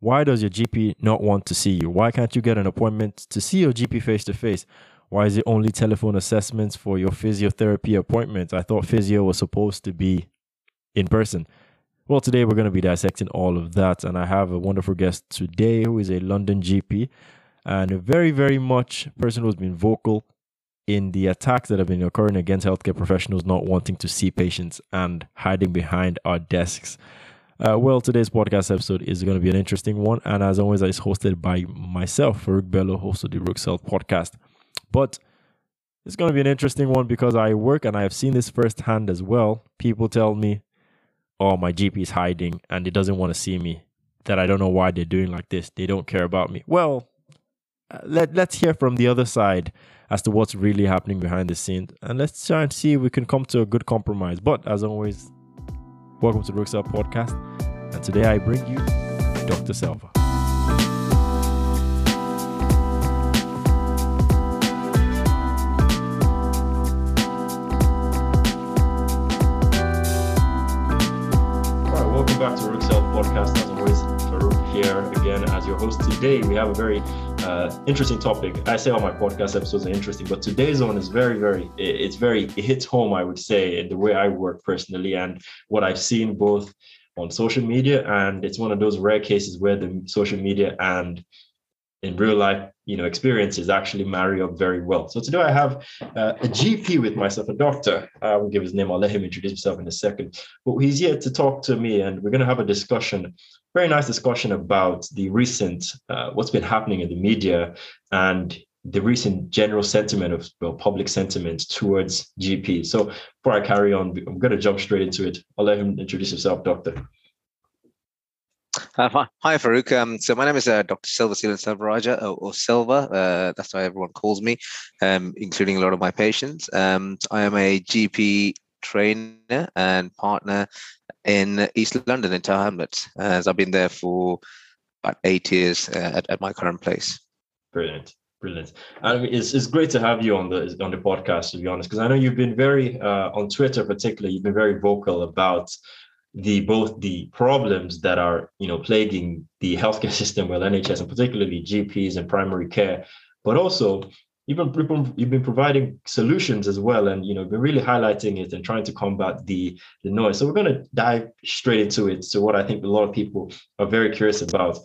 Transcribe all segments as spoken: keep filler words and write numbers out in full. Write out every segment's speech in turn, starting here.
Why does your G P not want to see you? Why can't you get an appointment to see your G P face to face? Why is it only telephone assessments for your physiotherapy appointments? I thought physio was supposed to be in person. Well, today we're going to be dissecting all of that. And I have a wonderful guest today who is a London G P and a very, very much person who has been vocal in the attacks that have been occurring against healthcare professionals not wanting to see patients and hiding behind our desks. Uh, well, today's podcast episode is going to be an interesting one. And as always, it's hosted by myself, Farouk Bello, host of the Rook Self podcast. But it's going to be an interesting one because I work and I have seen this firsthand as well. People tell me, oh, my G P is hiding and it doesn't want to see me, that I don't know why they're doing like this. They don't care about me. Well, let, let's hear from the other side as to what's really happening behind the scenes. And let's try and see if we can come to a good compromise. But as always, welcome to the Rook Self podcast. And today I bring you Doctor Silva. Back to Rook Self podcast. As always, Farouk here again as your host. Today we have a very uh, interesting topic. I say all my podcast episodes are interesting, but today's one is very, very, it's very, it hits home, I would say, in the way I work personally and what I've seen both on social media. And it's one of those rare cases where the social media and in real life, you know, experiences actually marry up very well. So today I have uh, a G P with myself, a doctor. I will give his name. I'll let him introduce himself in a second. But he's here to talk to me, and we're going to have a discussion, very nice discussion about the recent, uh, what's been happening in the media and the recent general sentiment of well, public sentiment towards G P. So before I carry on, I'm going to jump straight into it. I'll let him introduce himself, doctor. Uh, hi, hi, Farouk. Um, so my name is uh, Doctor Silva Seeland Selvarajah, or, or Silva. Uh, that's why everyone calls me, um, including a lot of my patients. Um, I am a G P trainer and partner in East London in Tower Hamlet, as I've been there for about eight years uh, at, at my current place. Brilliant. Brilliant. And it's it's great to have you on the on the podcast, to be honest, because I know you've been very, uh, on Twitter particularly, you've been very vocal about the both the problems that are, you know, plaguing the healthcare system, well, N H S and particularly G Ps and primary care, but also you've been you've been providing solutions as well, and you know, been really highlighting it and trying to combat the the noise. So we're going to dive straight into it. So what I think a lot of people are very curious about.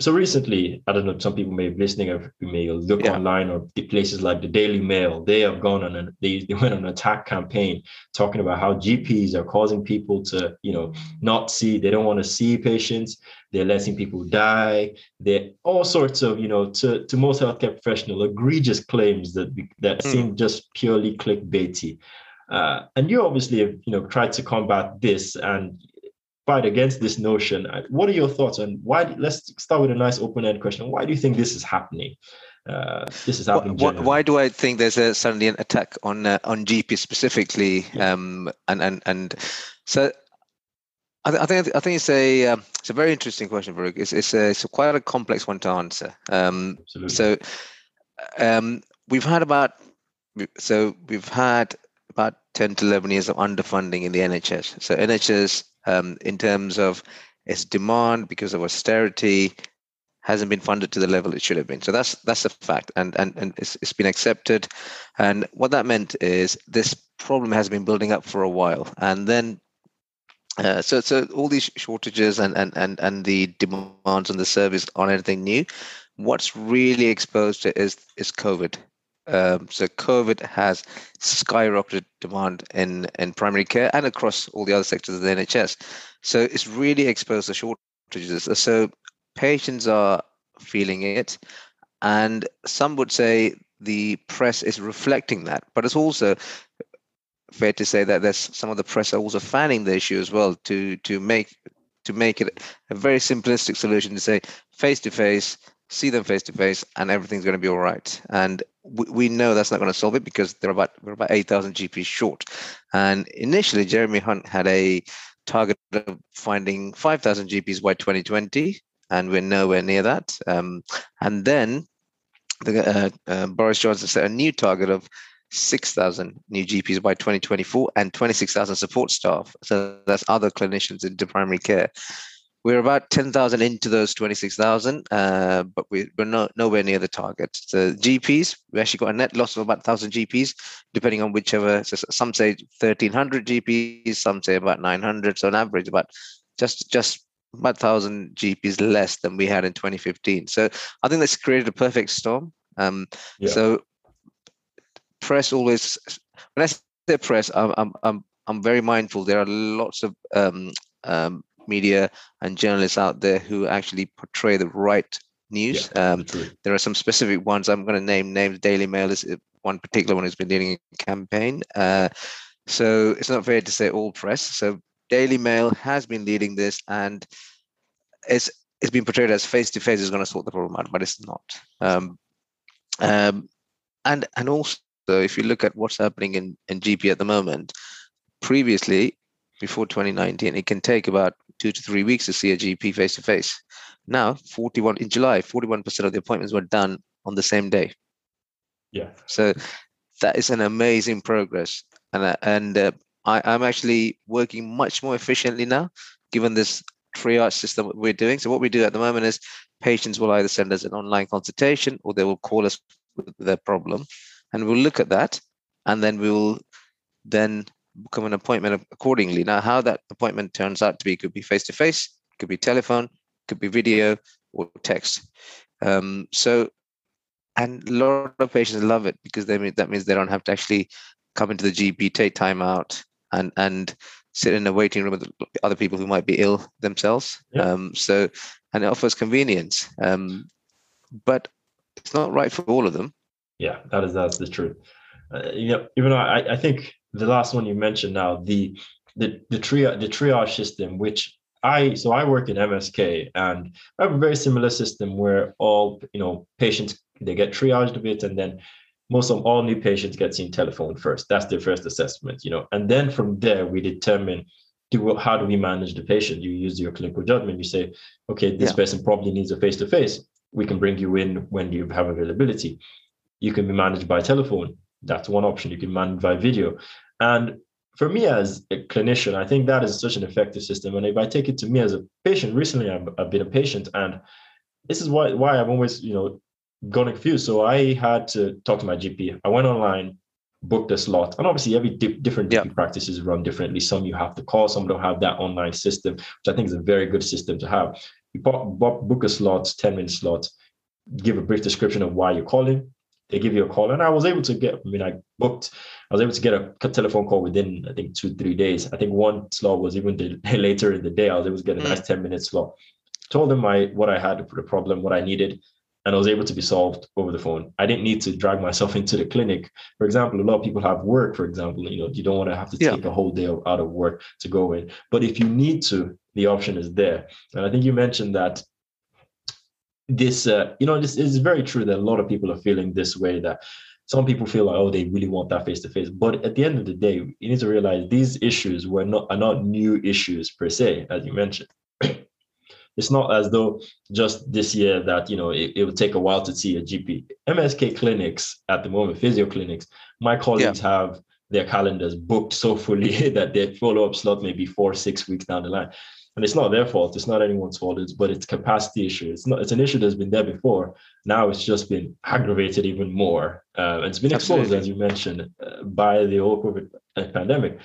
So recently, I don't know, some people may be listening, or you may look yeah. online, or places like the Daily Mail, they have gone on, an, they, they went on an attack campaign talking about how G Ps are causing people to, you know, not see, they don't want to see patients, they're letting people die, they're all sorts of, you know, to, to most healthcare professionals, egregious claims that, that mm. seem just purely clickbaity. Uh, and you obviously have, you know, tried to combat this and fight against this notion. What are your thoughts on why? Let's start with a nice open-end question. Why do you think this is happening? Uh, this is happening. Why, why do I think there's a, suddenly an attack on uh, on G P specifically? Yeah. Um, and and and so I, th- I think I think it's a um, it's a very interesting question, Farouk. It's it's, a, it's a quite a complex one to answer. Um, Absolutely. So um, we've had about so we've had about ten to eleven years of underfunding in the N H S. So N H S Um, in terms of its demand because of austerity hasn't been funded to the level it should have been. So that's that's a fact, and and, and it's, it's been accepted. And what that meant is this problem has been building up for a while, and then uh, so so all these shortages and and and and the demands on the service aren't anything new. What's really exposed to is is COVID. Um, so COVID has skyrocketed demand in, in primary care and across all the other sectors of the N H S. So it's really exposed to shortages. So patients are feeling it. And some would say the press is reflecting that. But it's also fair to say that there's some of the press are also fanning the issue as well to, to, make, to make it a very simplistic solution to say face-to-face, see them face to face, and everything's going to be all right. And we, we know that's not going to solve it because there are about we're about eight thousand G Ps short. And initially, Jeremy Hunt had a target of finding five thousand G Ps by twenty twenty, and we're nowhere near that. Um, and then the, uh, uh, Boris Johnson set a new target of six thousand new G Ps by twenty twenty-four and twenty-six thousand support staff. So that's other clinicians into primary care. We're about ten thousand into those twenty-six thousand, uh, but we, we're not, nowhere near the target. The G Ps, we actually got a net loss of about one thousand G Ps, depending on whichever. So some say one thousand three hundred G Ps, some say about nine hundred. So on average, about just just about one thousand G Ps less than we had in twenty fifteen. So I think that's created a perfect storm. Um, yeah. So press always, when I say press, I'm I'm I'm, I'm very mindful. There are lots of um, um, media and journalists out there who actually portray the right news. Yeah, um, there are some specific ones. I'm going to name names. Daily Mail is one particular one who's been leading a campaign. Uh, so it's not fair to say all press. So Daily Mail has been leading this, and it's it's been portrayed as face to face is going to sort the problem out, but it's not. Um, um, and and also, if you look at what's happening in, in G P at the moment, previously, before twenty nineteen, it can take about two to three weeks to see a G P face to face. Now, forty-one in July, forty-one percent of the appointments were done on the same day. Yeah. So that is an amazing progress, and uh, and uh, I, I'm actually working much more efficiently now, given this triage system we're doing. So what we do at the moment is patients will either send us an online consultation or they will call us with their problem, and we'll look at that, and then we'll then book an appointment accordingly. Now, how that appointment turns out to be could be face-to-face, could be telephone, could be video or text. Um, so, and a lot of patients love it because they mean, that means they don't have to actually come into the G P, take time out, and and sit in a waiting room with other people who might be ill themselves. Yeah. Um, so, and it offers convenience, um, but it's not right for all of them. Yeah, that is that's the truth. Uh, you know, even I, I think the last one you mentioned now, the the the triage the triage system, which I so I work in M S K, and I have a very similar system where all you know patients they get triaged a bit, and then most of all new patients get seen telephone first. That's their first assessment, you know, and then from there we determine do how do we manage the patient. You use your clinical judgment. You say, okay, this yeah. person probably needs a face to face. We can bring you in when you have availability. You can be managed by telephone. That's one option. You can manage by video. And for me as a clinician, I think that is such an effective system. And if I take it to me as a patient, recently I've, I've been a patient, and this is why why I've always, you know, gone confused. So I had to talk to my G P. I went online, booked a slot, and obviously every di- different G P yeah. practices run differently. Some you have to call, some don't have that online system, which I think is a very good system to have. You pop, pop, book a slot, ten minute slot, give a brief description of why you're calling. They give you a call, and I was able to get, I mean, I booked, I was able to get a telephone call within, I think, two, three days. I think one slot was even de- later in the day. I was able to get a nice ten minute slot. Told them my, what I had, the problem, what I needed, and I was able to be solved over the phone. I didn't need to drag myself into the clinic. For example, a lot of people have work, for example, you know, you don't want to have to take yeah. a whole day out of work to go in. But if you need to, the option is there. And I think you mentioned that this, uh, you know, this is very true that a lot of people are feeling this way, that some people feel like, oh, they really want that face-to-face. But at the end of the day, you need to realize these issues were not are not new issues per se, as you mentioned. It's not as though just this year that, you know, it, it would take a while to see a G P. M S K clinics at the moment, physio clinics, my colleagues yeah. have their calendars booked so fully that their follow-up slot may be four, six weeks down the line. And it's not their fault. It's not anyone's fault. It's, but it's capacity issue. It's not. It's an issue that's been there before. Now it's just been aggravated even more. Uh, and it's been exposed, Absolutely. as you mentioned, uh, by the whole COVID pandemic.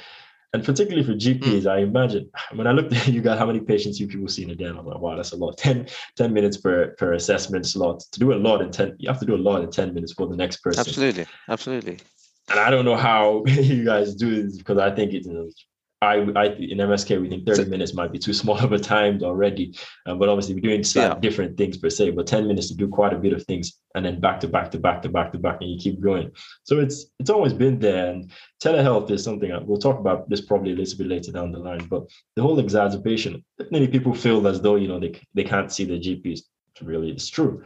And particularly for G Ps, mm. I imagine, when I looked at you guys, how many patients you people see in a day, and I'm like, wow, that's a lot. ten, ten minutes per, per assessment slot. To do a lot in ten, you have to do a lot in ten minutes for the next person. Absolutely. Absolutely. And I don't know how you guys do this, because I think it's, you know, I, I in M S K, we think thirty minutes might be too small of a time already. Um, but obviously, we're doing yeah. different things per se, but ten minutes to do quite a bit of things, and then back to back to back to back to back, and you keep going. So it's it's always been there. And telehealth is something, we'll talk about this probably a little bit later down the line, but the whole exacerbation, many people feel as though, you know, they, they can't see their G Ps. Really, it's true.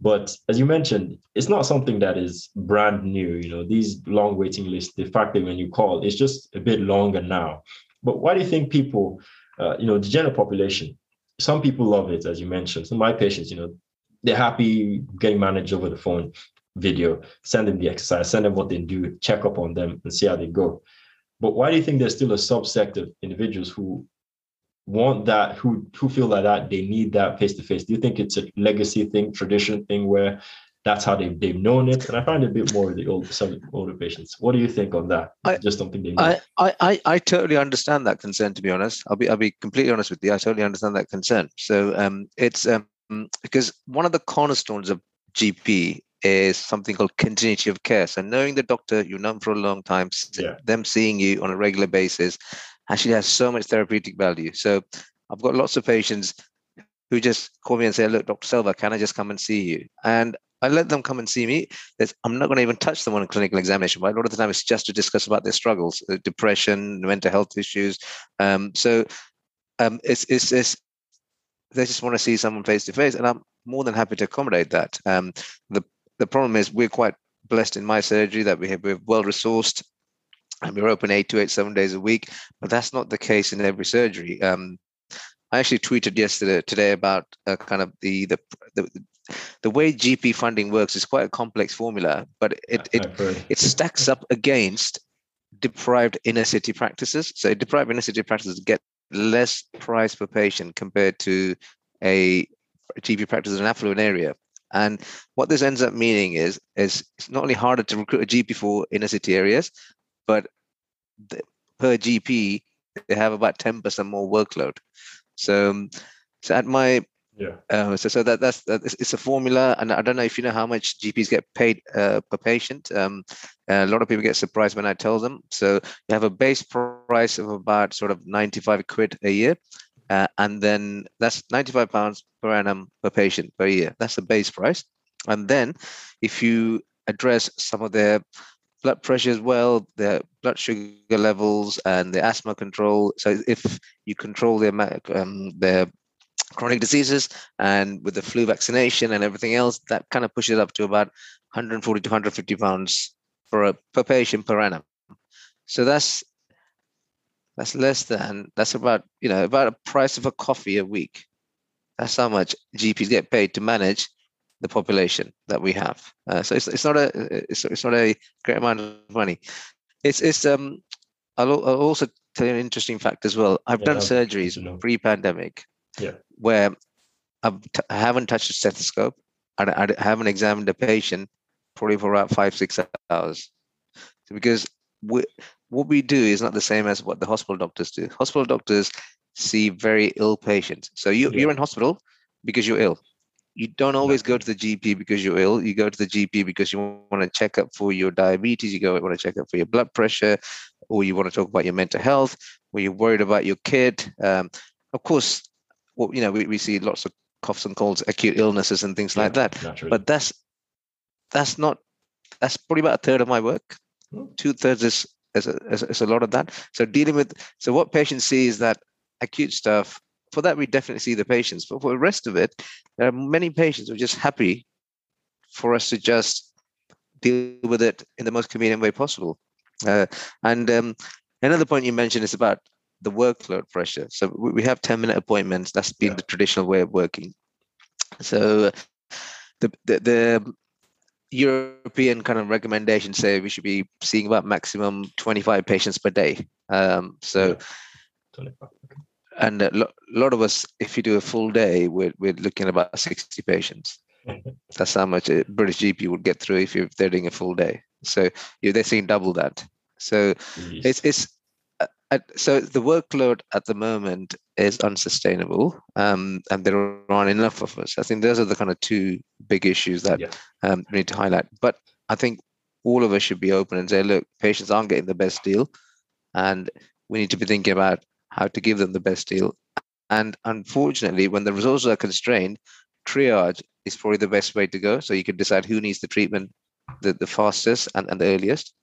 But as you mentioned, it's not something that is brand new. You know, these long waiting lists, the fact that when you call, it's just a bit longer now. But why do you think people, uh, you know, the general population, some people love it, as you mentioned. Some of my patients, you know, they're happy getting managed over the phone, video, send them the exercise, send them what they do, check up on them and see how they go. But why do you think there's still a subsect of individuals who want that, who who feel like that they need that face-to-face? Do you think it's a legacy thing, tradition thing, where that's how they've, they've known it? And I find a bit more of the old, some older patients. What do you think on that? I, just something they need. I, I, I totally understand that concern, to be honest. I'll be I'll be completely honest with you. I totally understand that concern. So um, it's um, because one of the cornerstones of G P is something called continuity of care. So knowing the doctor you've known for a long time, yeah. them seeing you on a regular basis, actually has so much therapeutic value. So I've got lots of patients who just call me and say, look, Doctor Selva, can I just come and see you? And I let them come and see me. There's, I'm not going to even touch them on a clinical examination, but a lot of the time it's just to discuss about their struggles, depression, mental health issues. Um, so um, it's, it's, it's, they just want to see someone face to face, and I'm more than happy to accommodate that. Um, the the problem is we're quite blessed in my surgery that we have, we're well-resourced, and we're open eight to eight, seven days a week, but that's not the case in every surgery. Um, I actually tweeted yesterday, today about uh, kind of the, the the the way G P funding works is quite a complex formula, but it it, it stacks up against deprived inner city practices. So deprived inner city practices get less price per patient compared to a G P practice in an affluent area. And what this ends up meaning is is it's not only harder to recruit a G P for inner city areas, but the, per G P, they have about ten percent more workload. So, so at my, yeah. Uh, so so that that's that, it's a formula, and I don't know if you know how much G Ps get paid uh, per patient. Um, a lot of people get surprised when I tell them. So you have a base price of about sort of ninety-five quid a year, uh, and then that's ninety-five pounds per annum per patient per year. That's the base price, and then if you address some of their blood pressure as well, their blood sugar levels, and their asthma control. So if you control their um, their chronic diseases, and with the flu vaccination and everything else, that kind of pushes up to about one hundred forty to one hundred fifty pounds per per patient per annum. So that's that's less than that's about you know about a price of a coffee a week. That's how much G Ps get paid to manage the population that we have. Uh, so it's it's not a it's, it's not a great amount of money. It's it's um. I'll, I'll also tell you an interesting fact as well. I've yeah, done surgeries no. pre-pandemic, yeah. where I've t- I haven't touched a stethoscope, and I, I haven't examined a patient probably for about five six hours, so because we, what we do is not the same as what the hospital doctors do. Hospital doctors see very ill patients. So you yeah. you're in hospital because you're ill. You don't always go to the G P because you're ill. You go to the G P because you want to check up for your diabetes. You go want to check up for your blood pressure, or you want to talk about your mental health, or you're worried about your kid. Um, of course, well, you know we, we see lots of coughs and colds, acute illnesses, and things yeah, like that. Naturally. But that's that's not that's probably about a third of my work. Mm. Two thirds is is a, is a lot of that. So dealing with so what patients see is that acute stuff. For that, we definitely see the patients. But for the rest of it, there are many patients who are just happy for us to just deal with it in the most convenient way possible. Uh, and um, another point you mentioned is about the workload pressure. So we have ten-minute appointments. That's been yeah. the traditional way of working. So the, the the European kind of recommendations say we should be seeing about maximum twenty-five patients per day. Um, so. Yeah. And a lot of us, if you do a full day, we're, we're looking at about sixty patients. That's how much a British G P would get through if, you're, if they're doing a full day. So you're, they're seeing double that. So yes. it's it's uh, so the workload at the moment is unsustainable, um, and there aren't enough of us. I think those are the kind of two big issues that yeah. um, we need to highlight. But I think all of us should be open and say, look, patients aren't getting the best deal, and we need to be thinking about how to give them the best deal. And unfortunately, when the resources are constrained, triage is probably the best way to go. So you can decide who needs the treatment the, the fastest and, and the earliest.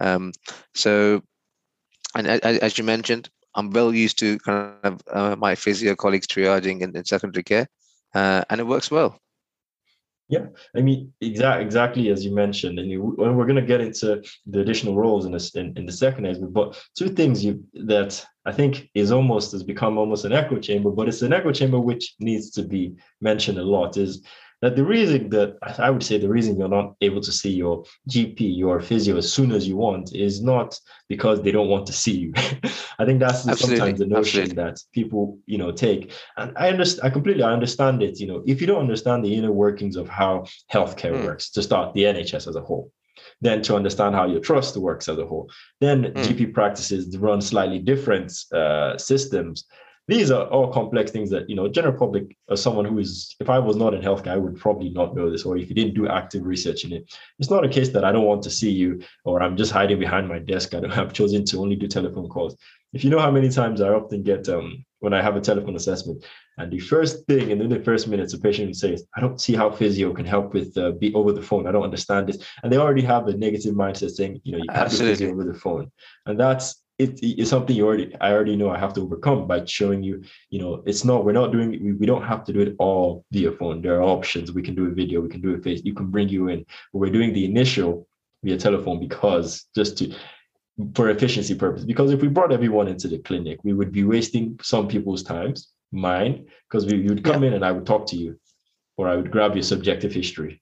Um, so, and I, I, as you mentioned, I'm well used to kind of uh, my physio colleagues triaging in, in secondary care, uh, and it works well. Yeah, I mean, exactly, exactly as you mentioned, and, you, and we're going to get into the additional roles in, this, in, in the second aspect. But two things you, that I think is almost has become almost an echo chamber, but it's an echo chamber which needs to be mentioned a lot is Now, the reason that I would say the reason you're not able to see your G P, your physio as soon as you want is not because they don't want to see you. I think that's Absolutely. sometimes the notion Absolutely. that people, you know, take. And I understand, I completely I understand it. You know, if you don't understand the inner workings of how healthcare mm. works, to start the N H S as a whole, then to understand how your trust works as a whole, then mm. G P practices run slightly different uh, systems. These are all complex things that, you know, general public or someone who is, if I was not in healthcare, I would probably not know this, or if you didn't do active research in it. It's not a case that I don't want to see you, or I'm just hiding behind my desk. I don't have chosen to only do telephone calls. If you know how many times I often get um, when I have a telephone assessment, and the first thing, and then the first minutes, a patient would say, I don't see how physio can help with uh, be over the phone. I don't understand this. And they already have a negative mindset saying, you know, you can't Absolutely. do physio over the phone. And that's, It, it's something you already, I already know I have to overcome by showing you, you know, it's not, we're not doing, we, we don't have to do it all via phone. There are options. We can do a video, we can do a face, you can bring you in. But we're doing the initial via telephone because just to, for efficiency purpose, because if we brought everyone into the clinic, we would be wasting some people's times, mine, because we you'd come yeah. in and I would talk to you, or I would grab your subjective history,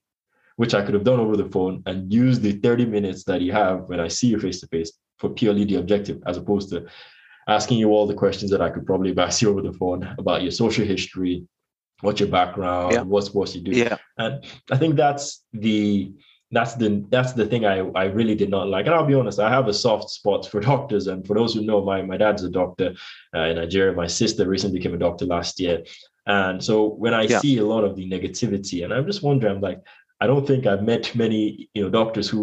which I could have done over the phone and use the thirty minutes that you have when I see you face to face for purely the objective, as opposed to asking you all the questions that I could probably ask you over the phone about your social history, what's your background, yeah. what sports you do. Yeah. And I think that's the that's the that's the thing I, I really did not like. And I'll be honest, I have a soft spot for doctors. And for those who know, my, my dad's a doctor uh, in Nigeria. My sister recently became a doctor last year. And so when I yeah. see a lot of the negativity, and I'm just wondering, I'm like, I don't think I've met many, you know, doctors who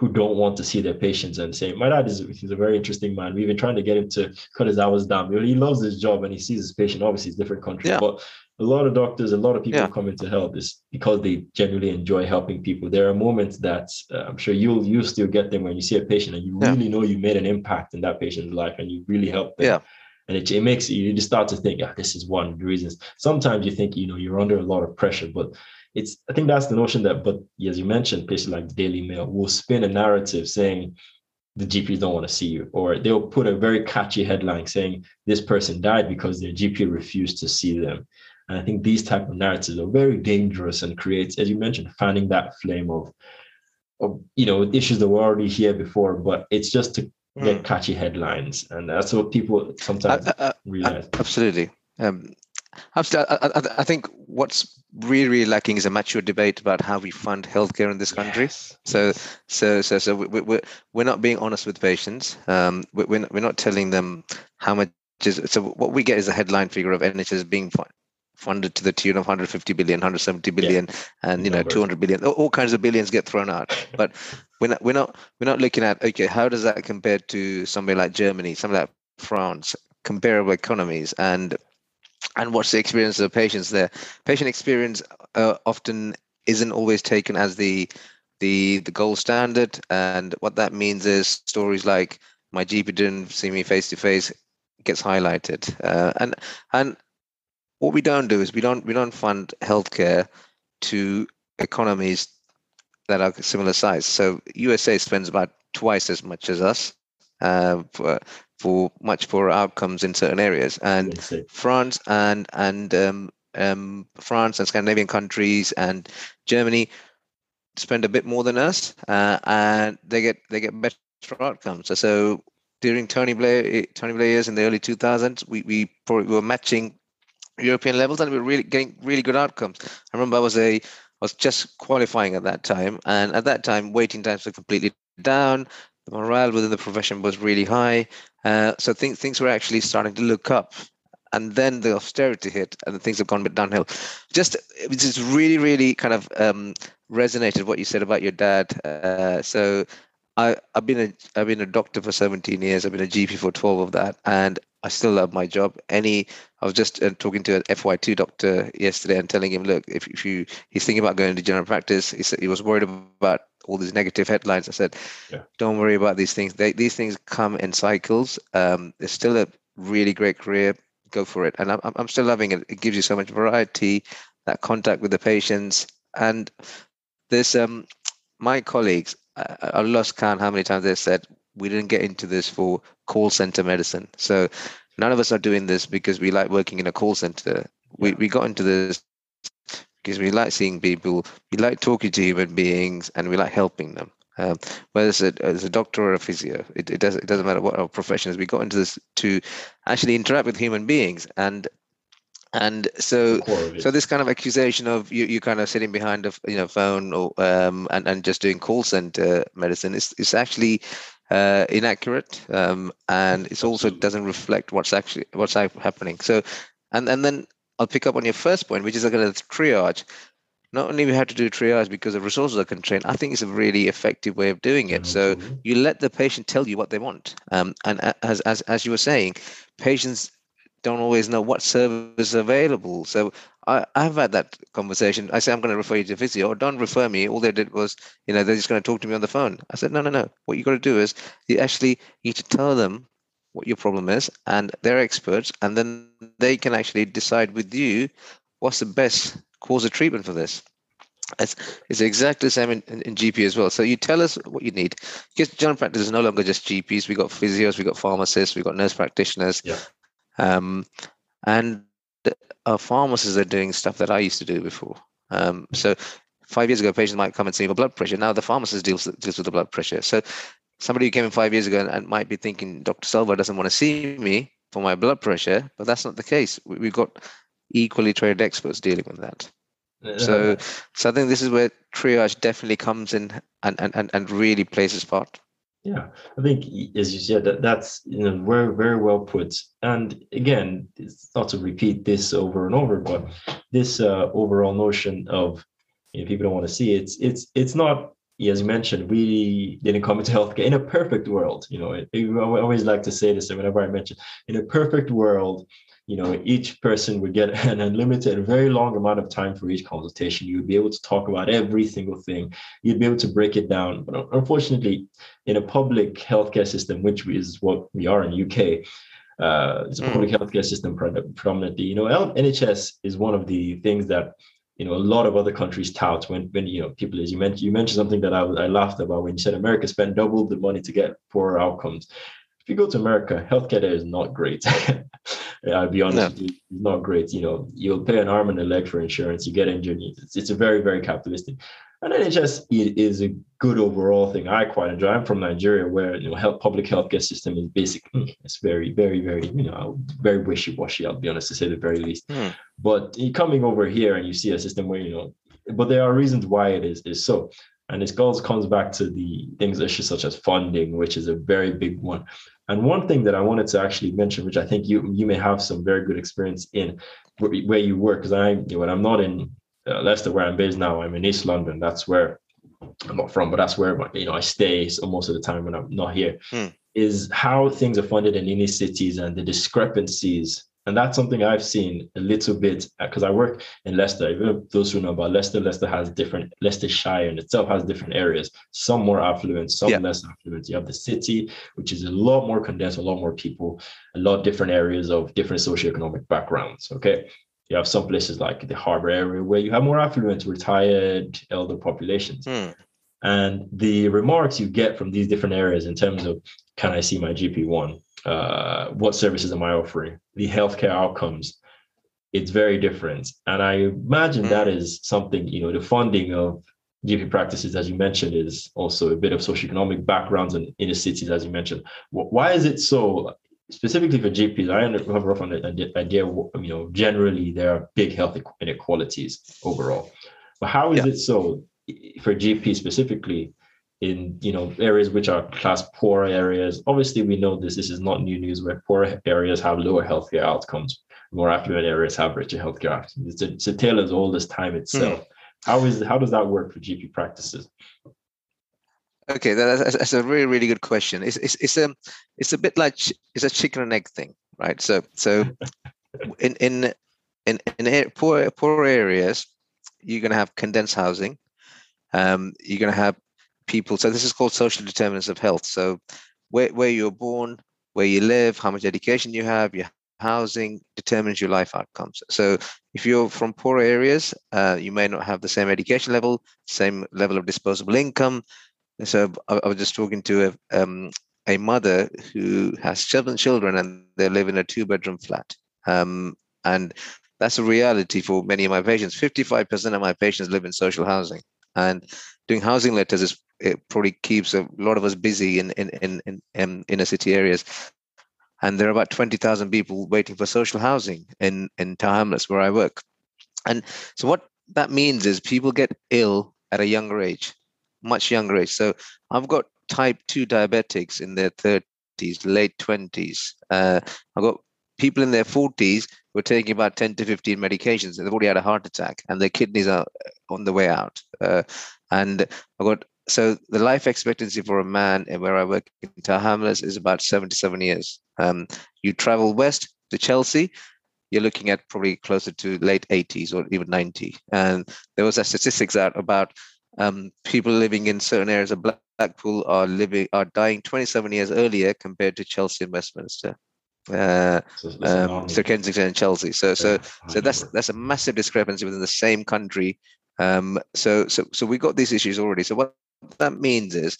who don't want to see their patients and say, my dad is he's a very interesting man. We've been trying to get him to cut his hours down. He loves his job and he sees his patient. Obviously, it's a different country. Yeah. But a lot of doctors, a lot of people yeah. come into health is because they genuinely enjoy helping people. There are moments that uh, I'm sure you'll you still get them when you see a patient and you yeah. really know you made an impact in that patient's life and you really helped them. Yeah. And it, it makes you just start to think, yeah, this is one of the reasons. Sometimes you think, you know, you're under a lot of pressure, but It's, I think that's the notion that, but as you mentioned, places like the Daily Mail will spin a narrative saying the G Ps don't want to see you, or they'll put a very catchy headline saying this person died because their G P refused to see them. And I think these type of narratives are very dangerous and creates, as you mentioned, fanning that flame of, of you know, issues that were already here before, but it's just to mm. get catchy headlines. And that's what people sometimes I, I, realize. I, absolutely. Um, Absolutely. I, I, I think what's really, really lacking is a mature debate about how we fund healthcare in this country. Yes. So, so, so, so we, we're we're not being honest with patients. Um, we, we're not, we're not telling them how much is. So, what we get is a headline figure of N H S being fun, funded to the tune of one hundred fifty billion, one hundred seventy billion, yeah. and you know, Numbers. two hundred billion. All kinds of billions get thrown out. But we're not, we're not, we're not looking at okay, how does that compare to somebody like Germany, somebody like France, comparable economies, and And what's the experience of patients there? Patient experience uh, often isn't always taken as the the the gold standard, and what that means is stories like my G P didn't see me face to face gets highlighted, uh, and and what we don't do is we don't we don't fund healthcare to economies that are similar size. So U S A spends about twice as much as us uh, for. for much poorer outcomes in certain areas, and France and and um, um, France and Scandinavian countries and Germany spend a bit more than us, uh, and they get they get better outcomes. So, so during Tony Blair Tony Blair years in the early two thousands, we we probably were matching European levels, and we were really getting really good outcomes. I remember I was a I was just qualifying at that time, and at that time waiting times were completely down. The morale within the profession was really high. Uh, so things things were actually starting to look up, and then the austerity hit, and things have gone a bit downhill. Just it just really, really kind of um, resonated what you said about your dad. Uh, so I, I've been a I've been a doctor for seventeen years. I've been a G P for twelve of that, and I still love my job. Any I was just uh, talking to an F Y two doctor yesterday and telling him, look, if, if you he's thinking about going to general practice, he said he was worried about all these negative headlines. I said, yeah. don't worry about these things. They, these things come in cycles. Um, it's still a really great career. Go for it. And I'm, I'm still loving it. It gives you so much variety, that contact with the patients. And there's um, my colleagues, I, I lost count how many times they said, we didn't get into this for call center medicine. So none of us are doing this because we like working in a call center. We, yeah. we got into this because we like seeing people, we like talking to human beings, and we like helping them. Um, whether it's a, as a doctor or a physio, it, it doesn't it doesn't matter what our profession is. We got into this to actually interact with human beings, and and so so this kind of accusation of you you kind of sitting behind a you know phone or um and, and just doing call center medicine is is actually uh, inaccurate, um, and it also doesn't reflect what's actually what's happening. So, and and then I'll pick up on your first point, which is like a triage. Not only we have to do triage because the resources are constrained, I think it's a really effective way of doing it. So you let the patient tell you what they want. Um, and as, as as you were saying, patients don't always know what service is available. So I, I've had that conversation. I say, I'm going to refer you to physio, or don't refer me. All they did was, you know, they're just going to talk to me on the phone. I said, no, no, no. What you got to do is you actually need to tell them what your problem is, and they're experts, and then they can actually decide with you what's the best cause of treatment for this. It's, it's exactly the same in, in, in G P as well. So you tell us what you need, because general practice is no longer just G Ps. We got physios, we got pharmacists, we got nurse practitioners, yeah. um, and our pharmacists are doing stuff that I used to do before. Um, so five years ago, patients might come and see for blood pressure. Now the pharmacist deals deals with the blood pressure. So somebody who came in five years ago and, and might be thinking, Doctor Silva doesn't want to see me for my blood pressure, but that's not the case. We, we've got equally trained experts dealing with that. Yeah. So so I think this is where triage definitely comes in and, and, and really plays its part. Yeah, I think, as you said, that, that's you know very, very well put. And again, it's not to repeat this over and over, but this uh, overall notion of you know, people don't want to see it, it's, it's, it's not, as you mentioned, we didn't come into healthcare in a perfect world. You know, it, it, I always like to say this whenever I mention, in a perfect world, you know, each person would get an unlimited, very long amount of time for each consultation. You'd be able to talk about every single thing. You'd be able to break it down. But unfortunately, in a public healthcare system, which is what we are in the U K, uh, it's a public mm. healthcare system predominantly. You know, N H S is one of the things that, you know, a lot of other countries tout when, when you know, people, as you mentioned, you mentioned something that I, I laughed about when you said America spent double the money to get poorer outcomes. If you go to America, healthcare there is not great. I'll be honest, no. It's not great. You know, you'll pay an arm and a leg for insurance. You get injured. It's, it's a very, very capitalistic. And N H S is a good overall thing. I quite enjoy. I'm from Nigeria, where you know, health, public healthcare system is basically it's very, very, very, you know, very wishy-washy. I'll be honest, to say the very least. Mm. But you're coming over here and you see a system where you know, but there are reasons why it is is so. And this goes comes back to the things issues such as funding, which is a very big one. And one thing that I wanted to actually mention, which I think you you may have some very good experience in where, where you work, because I you know, when I'm not in uh, Leicester where I'm based now, I'm in East London. That's where I'm not from, but that's where you know I stay so most of the time when I'm not here. Mm. Is how things are funded in inner cities and the discrepancies. And that's something I've seen a little bit because I work in Leicester. Even those who know about Leicester, Leicester has different, Leicestershire in itself has different areas, some more affluent, some yeah. less affluent. You have the city, which is a lot more condensed, a lot more people, a lot of different areas of different socioeconomic backgrounds. Okay. You have some places like the Harbour area where you have more affluent, retired, elder populations. Mm. And the remarks you get from these different areas in terms of, can I see my G P one? Uh, what services am I offering? The healthcare outcomes, it's very different. And I imagine mm. that is something, you know, the funding of G P practices, as you mentioned, is also a bit of socioeconomic backgrounds and inner cities, as you mentioned. Why is it so? Specifically for G Ps, I have a rough idea, you know, generally there are big health inequalities overall. But how is yeah. it so for G P specifically? In you know areas which are class poor areas, obviously we know this. This is not new news. Where poor areas have lower healthcare outcomes, more affluent areas have richer healthcare outcomes. It's a, it's a tale as old as time itself. Mm. How is how does that work for G P practices? Okay, that's, that's a really really good question. It's it's it's a it's a bit like it's a chicken and egg thing, right? So so in in in in poor poor areas, you're going to have condensed housing. Um, you're going to have people. So this is called social determinants of health. So where, where you're born, where you live, how much education you have, your housing determines your life outcomes. So if you're from poor areas, uh, you may not have the same education level, same level of disposable income. So I, I was just talking to a, um, a mother who has seven children and they live in a two bedroom flat. Um, and That's a reality for many of my patients. fifty-five percent of my patients live in social housing, and doing housing letters is, it probably keeps a lot of us busy in in in, in, in inner city areas. And there are about twenty thousand people waiting for social housing in, in Tower Hamlets where I work. And so what that means is people get ill at a younger age, much younger age. So I've got type two diabetics in their thirties, late twenties. Uh, I've got people in their forties who are taking about ten to fifteen medications, and they've already had a heart attack and their kidneys are on the way out. Uh, and I've got, so the life expectancy for a man where I work in Tower Hamlets is about seventy-seven years. Um, you travel west to Chelsea, you're looking at probably closer to late eighties or even ninety. And there was a statistics out about um, people living in certain areas of Blackpool are living are dying twenty-seven years earlier compared to Chelsea and Westminster, uh, so, um, so Kensington and Chelsea. So, yeah, so, so that's that's a massive discrepancy within the same country. Um, so, so, so we got these issues already. So what that means is,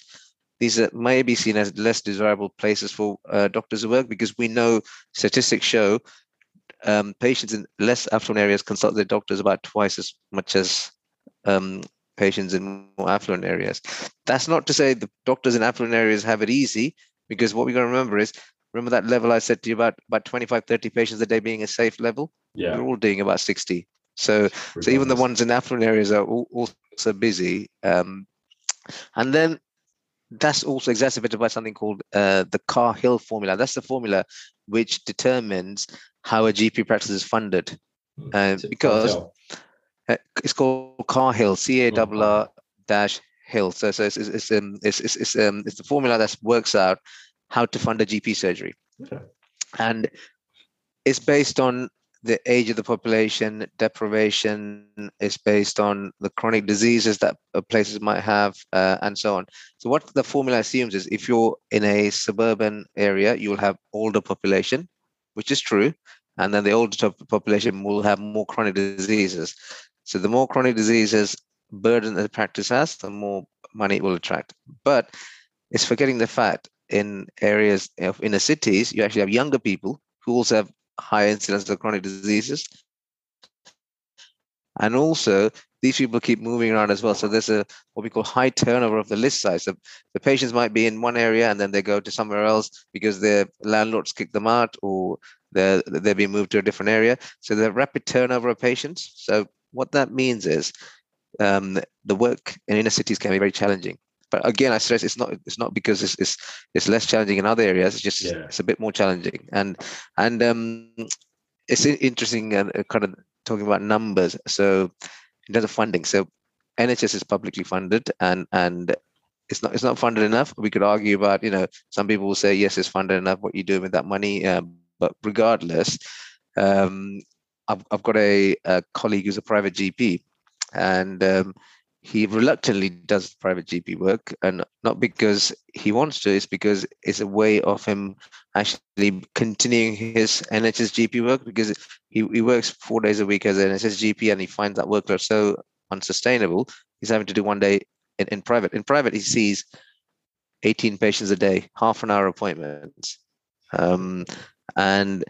these are, may be seen as less desirable places for uh, doctors to work, because we know statistics show um, patients in less affluent areas consult their doctors about twice as much as um, patients in more affluent areas. That's not to say the doctors in affluent areas have it easy, because what we've got to remember is, remember that level I said to you about, about twenty-five, thirty patients a day being a safe level? Yeah. We're all doing about sixty. So, so even the ones in affluent areas are all, also busy. Um, and then that's also exacerbated by something called uh, the Carr-Hill formula. That's the formula which determines how a G P practice is funded, uh, because it's called Carr-Hill, C A R R Hill. So, so it's it's um, it's it's it's, um, it's the formula that works out how to fund a G P surgery, okay. And it's based on the age of the population, deprivation is based on the chronic diseases that places might have, uh, and so on. So what the formula assumes is if you're in a suburban area, you'll have older population, which is true. And then the older population will have more chronic diseases. So the more chronic diseases burden the practice has, the more money it will attract. But it's forgetting the fact in areas of inner cities, you actually have younger people who also have high incidence of chronic diseases, and also these people keep moving around as well. So there's a what we call high turnover of the list size. So the patients might be in one area and then they go to somewhere else because their landlords kick them out, or they're they're being moved to a different area. So the rapid turnover of patients. So what that means is um, the work in inner cities can be very challenging. But again, I stress it's not it's not because it's it's, it's less challenging in other areas. It's just yeah. it's a bit more challenging, and and um, it's interesting and uh, kind of talking about numbers. So in terms of funding, so N H S is publicly funded, and and it's not it's not funded enough. We could argue about, you know, some people will say yes, it's funded enough. What you do with that money, uh, but regardless, um, I've I've got a, a colleague who's a private G P, and um, he reluctantly does private G P work, and not because he wants to, it's because it's a way of him actually continuing his N H S G P work, because he, he works four days a week as an N H S G P, and he finds that workload so unsustainable, he's having to do one day in, in private. In private, he sees eighteen patients a day, half an hour appointments. Um, and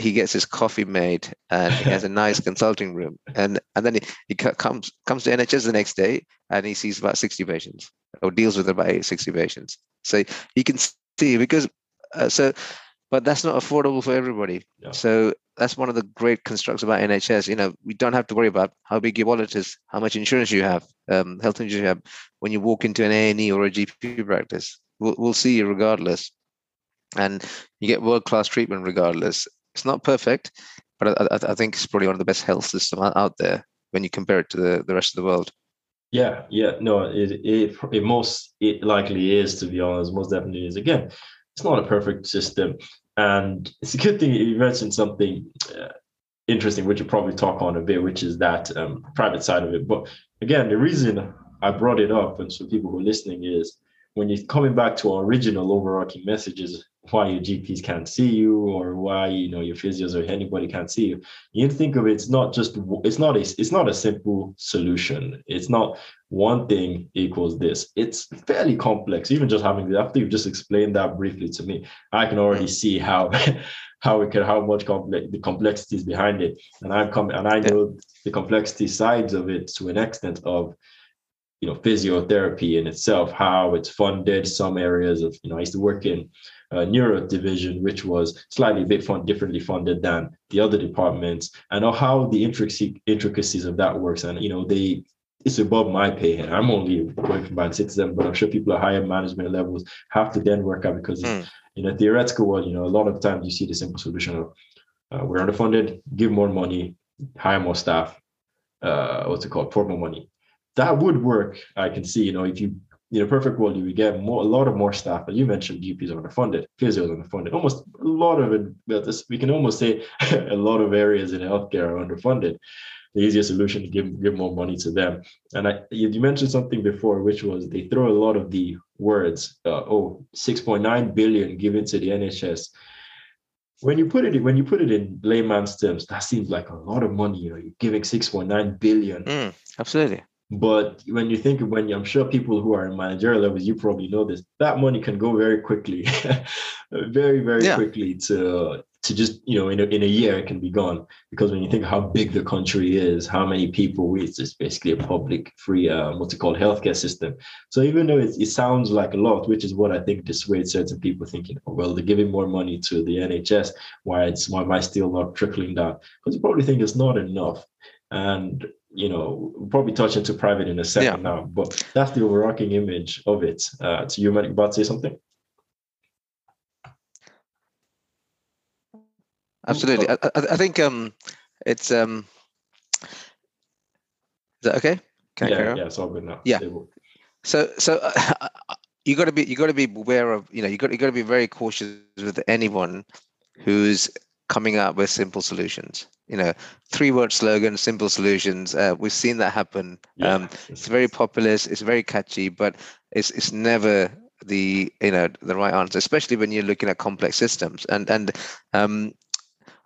he gets his coffee made, and he has a nice consulting room. And and then he, he comes comes to N H S the next day, and he sees about sixty patients, or deals with about sixty patients. So you can see, because, uh, so, but that's not affordable for everybody. Yeah. So that's one of the great constructs about N H S. You know, we don't have to worry about how big your wallet is, how much insurance you have, um, health insurance you have, when you walk into an A and E or a G P practice. We'll, we'll see you regardless. And you get world-class treatment regardless. It's not perfect, but I, I think it's probably one of the best health systems out there when you compare it to the, the rest of the world. Yeah, yeah, no, it, it it most it likely is, to be honest, most definitely is. Again, it's not a perfect system, and it's a good thing you mentioned something uh, interesting, which you'll probably talk on a bit, which is that um, private side of it. But again, the reason I brought it up, and for people who are listening, is when you're coming back to our original overarching messages why your G Ps can't see you, or why, you know, your physios or anybody can't see you. You think of it, it's not just, it's not a, it's not a simple solution. It's not one thing equals this. It's fairly complex. Even just having, after you've just explained that briefly to me, I can already see how how it can, how much complex the complexities behind it. And I've come and I know the complexity sides of it to an extent of, you know, physiotherapy in itself, how it's funded, some areas of, you know, I used to work in a neuro division, which was slightly bit fund, differently funded than the other departments, and how the intricacy, intricacies of that works. And, you know, they, it's above my pay, and I'm only going from band six to seven, but I'm sure people at higher management levels have to then work out, because mm. it's, you know, theoretical world, you know, a lot of times you see the simple solution of uh, we're underfunded, give more money, hire more staff, uh, what's it called, pour more money. That would work. I can see, you know, if you, in a perfect world, you would get more, a lot of more staff. As you mentioned, G Ps are underfunded, physios are underfunded. Almost a lot of it, we can almost say a lot of areas in healthcare are underfunded. The easiest solution is give, give more money to them. And I, you mentioned something before, which was they throw a lot of the words, uh, oh, six point nine billion given to the N H S. When you put it when you put it in layman's terms, that seems like a lot of money. You know, you're giving six point nine billion. Mm, absolutely. But when you think of when you, I'm sure people who are in managerial levels, you probably know this, that money can go very quickly, very, very yeah. quickly to, to just, you know, in a, in a year it can be gone. Because when you think of how big the country is, how many people, it's just basically a public free, uh, what's it called, healthcare system. So even though it, it sounds like a lot, which is what I think dissuades certain people thinking, oh, well, they're giving more money to the N H S. Why, it's, why am I still not trickling down? Because you probably think it's not enough. And, you know, we'll probably touch into private in a second yeah. now, but that's the overarching image of it. Uh, so you might about to say something? Absolutely. I, I think um, it's, um, is that okay? Can yeah, yeah, it's all good now. Yeah. So, so uh, you got to be, you got to be aware of, you know, you got, you got to be very cautious with anyone who's coming up with simple solutions. You know, three-word slogans, simple solutions. Uh, we've seen that happen. Yeah. Um, it's very populist. It's very catchy, but it's it's never the you know the right answer, especially when you're looking at complex systems. And and um,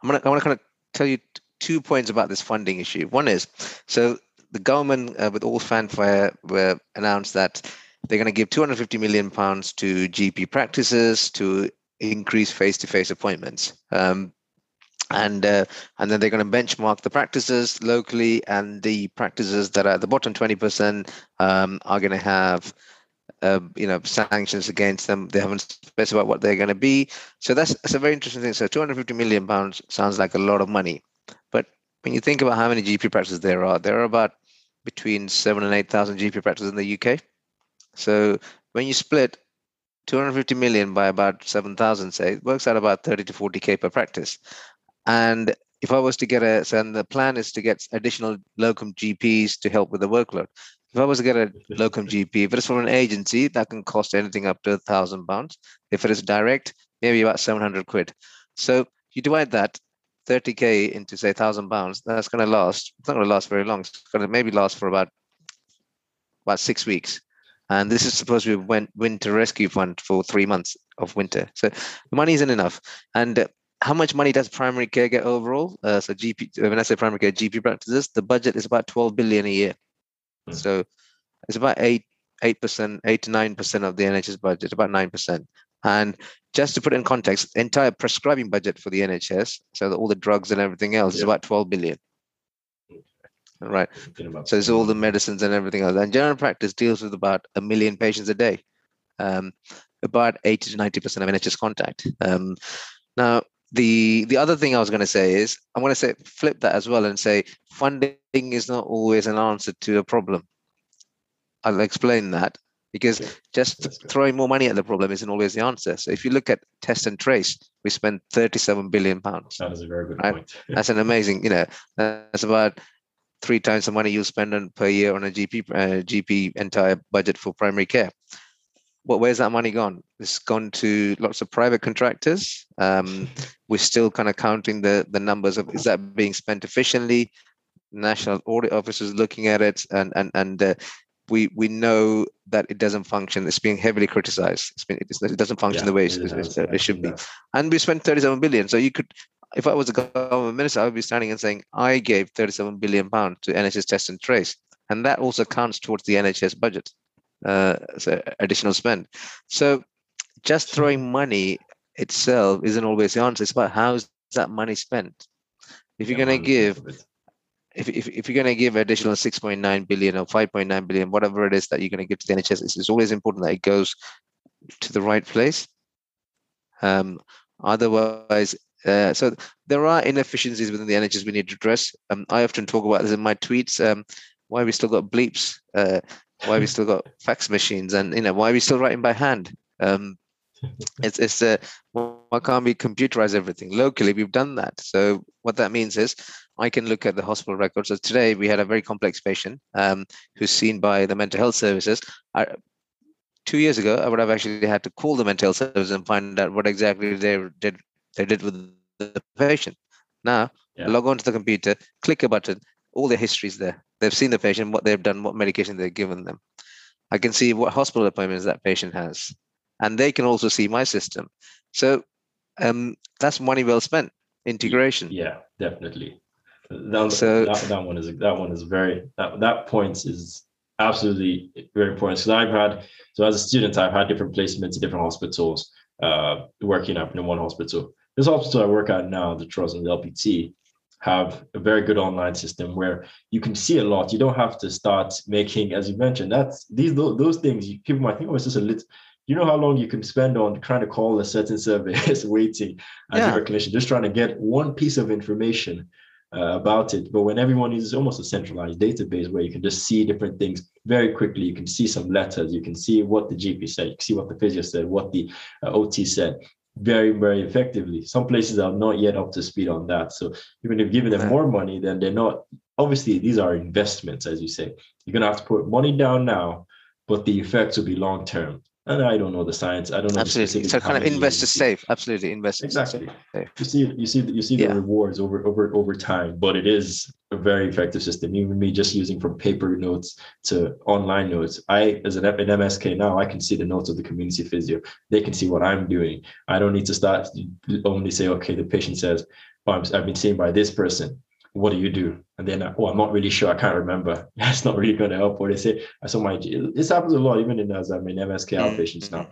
I'm gonna I want to kind of tell you t- two points about this funding issue. One is, so the government uh, with all fanfare were announced that they're going to give two hundred fifty million pounds to G P practices to increase face-to-face appointments. Um, And uh, and then they're going to benchmark the practices locally, and the practices that are at the bottom twenty percent um, are going to have, uh, you know, sanctions against them. They haven't specified what they're going to be. So that's, that's a very interesting thing. So two hundred fifty million pounds sounds like a lot of money, but when you think about how many G P practices there are, there are about between seven and eight thousand G P practices in the U K. So when you split two hundred fifty million by about seven thousand, say, it works out about thirty to forty k per practice. And if I was to get a, so and the plan is to get additional locum G Ps to help with the workload. If I was to get a locum G P, if it's from an agency, that can cost anything up to a thousand pounds. If it is direct, maybe about seven hundred quid. So you divide that thirty k into say thousand pounds, that's going to last, it's not going to last very long. It's going to maybe last for about, about six weeks. And this is supposed to be a winter rescue fund for three months of winter. So the money isn't enough. And uh, how much money does primary care get overall? Uh, so G P, when I say primary care, G P practices, the budget is about twelve billion a year. Mm-hmm. So it's about eight, eight percent, eight to nine percent of the N H S budget, about nine percent. And just to put it in context, entire prescribing budget for the N H S, so the, all the drugs and everything else, yeah. is about twelve billion. All right. So it's all the medicines and everything else. And general practice deals with about a million patients a day, um, about eighty to ninety percent of N H S contact. Um, now. The the other thing I was going to say is, I'm going to say flip that as well and say funding is not always an answer to a problem. I'll explain that, because okay. just throwing more money at the problem isn't always the answer. So if you look at test and trace, we spent thirty-seven billion pounds. That is a very good right? point. Yeah. That's an amazing, you know, that's about three times the money you spend on, per year on a G P uh, G P entire budget for primary care. Well, where's that money gone? It's gone to lots of private contractors. Um, we're still kind of counting the, the numbers of, is that being spent efficiently? National audit officers looking at it, and and and uh, we we know that it doesn't function. It's being heavily criticized. It's been, it's, it doesn't function yeah, the way it, it, is, it should be. Yeah. And we spent thirty-seven billion. So you could, if I was a government minister, I would be standing and saying, I gave thirty-seven billion pounds to N H S test and trace. And that also counts towards the N H S budget, uh, so additional spend. So just throwing money itself isn't always the answer. It's about how is that money spent? If you're yeah, going to give... If, if if you're going to give additional six point nine billion or five point nine billion, whatever it is that you're going to give to the N H S, it's, it's always important that it goes to the right place. Um, otherwise, uh, so there are inefficiencies within the N H S we need to address. Um, I often talk about this in my tweets. Um, why we still got bleeps? Uh, why we still got fax machines? And you know, why are we still writing by hand? Um, it's it's uh, why can't we computerize everything locally? We've done that. So what that means is, I can look at the hospital records. So today we had a very complex patient um, who's seen by the mental health services. I, two years ago, I would have actually had to call the mental health services and find out what exactly they did they did with the patient. Now, yeah. log on to the computer, click a button, all their history's there. They've seen the patient, what they've done, what medication they've given them. I can see what hospital appointments that patient has. And they can also see my system. So um, that's money well spent, integration. Yeah, definitely. That, so, that, that one is that one is very that, that point is absolutely very important. So I've had so as a student, I've had different placements in different hospitals, uh, working up in one hospital. This hospital I work at now, the Trust and the L P T, have a very good online system where you can see a lot. You don't have to start making, as you mentioned, that's these those, those things. You keep in mind. I think it was just a little. You know how long you can spend on trying to call a certain service, waiting as yeah. your clinician, just trying to get one piece of information. Uh, about it. But when everyone uses almost a centralized database where you can just see different things very quickly, you can see some letters, you can see what the G P said, you can see what the physio said, what the uh, O T said, very, very effectively. Some places are not yet up to speed on that. So even if giving them more money, then they're not, obviously these are investments, as you say, you're going to have to put money down now, but the effects will be long-term. And I don't know the science. I don't know. Absolutely. So kind of invest is safe. Absolutely. Invest exactly. Safe. You see, you see, you see the yeah. rewards over, over, over time, but it is a very effective system. Even me just using from paper notes to online notes. I, as an, an M S K now, I can see the notes of the community physio. They can see what I'm doing. I don't need to start only say, okay, the patient says, oh, I'm, I've been seen by this person. What do you do? And then, oh, I'm not really sure. I can't remember. That's not really going to help. Or they say, I saw my, this happens a lot, even in as I'm in M S K outpatients now.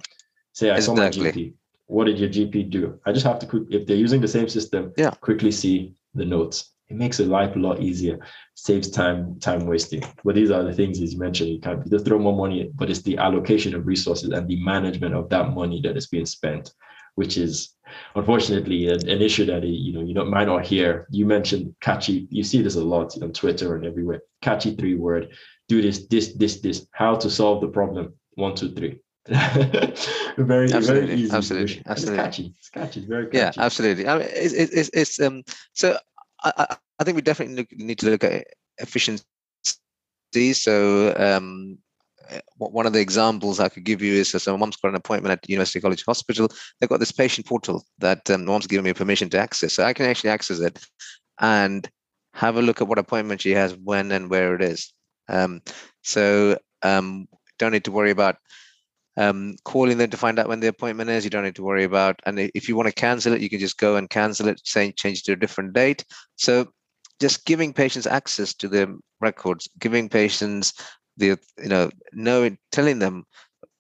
Say, I exactly. saw my G P. What did your G P do? I just have to, if they're using the same system, yeah. quickly see the notes. It makes a life a lot easier. Saves time, time wasting. But these are the things, as you mentioned, you can't just throw more money, but it's the allocation of resources and the management of that money that is being spent, which is unfortunately an, an issue that you know you not, might not hear. You mentioned catchy. You see this a lot on Twitter and everywhere. Catchy three word. Do this, this, this, this. How to solve the problem? One, two, three. very, absolutely. very easy. Absolutely, absolutely. It's catchy. It's catchy. Very catchy. Yeah, absolutely. I mean, it's, it's it's um. So I I think we definitely look, need to look at efficiency. So um. One of the examples I could give you is, so my mom's got an appointment at University College Hospital. They've got this patient portal that um, mom's given me permission to access. So I can actually access it and have a look at what appointment she has, when and where it is. Um, so um, don't need to worry about um, calling them to find out when the appointment is. You don't need to worry about, and if you want to cancel it, you can just go and cancel it, saying change to a different date. So just giving patients access to their records, giving patients the you know knowing telling them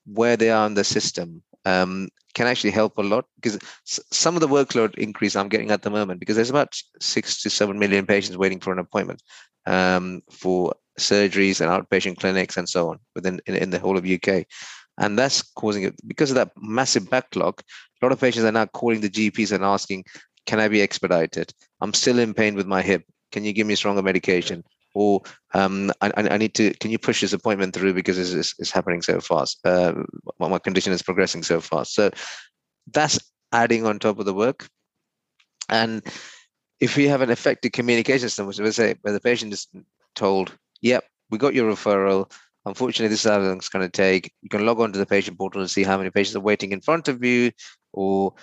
where they are in the system um, can actually help a lot, because some of the workload increase I'm getting at the moment, because there's about six to seven million patients waiting for an appointment um, for surgeries and outpatient clinics and so on within in, in the whole of U K, and that's causing it because of that massive backlog. A lot of patients are now calling the G Ps and asking, "Can I be expedited? I'm still in pain with my hip. Can you give me stronger medication?" Or um, I, I need to. Can you push this appointment through because it's, it's, it's happening so fast? Uh, my condition is progressing so fast. So that's adding on top of the work. And if we have an effective communication system, which we say where the patient is told, "Yep, we got your referral. Unfortunately, this is how long it's going to take." You can log on to the patient portal and see how many patients are waiting in front of you, or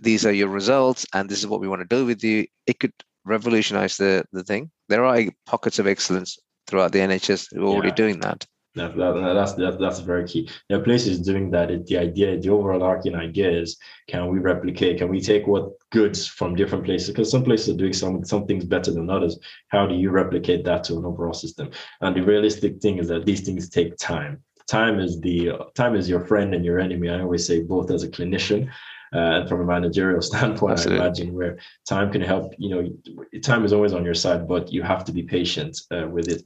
these are your results, and this is what we want to do with you. It could revolutionize the the thing. There are pockets of excellence throughout the N H S who are yeah. already doing that. That, that, that's that, that's very key. There are places doing that. It, the idea, the overarching idea is, can we replicate? Can we take what goods from different places? Because some places are doing some some things better than others. How do you replicate that to an overall system? And the realistic thing is that these things take time. Time is the uh, time is your friend and your enemy. I always say, both as a clinician and uh, from a managerial standpoint. Absolutely. I imagine where time can help. You know, time is always on your side, but you have to be patient uh, with it.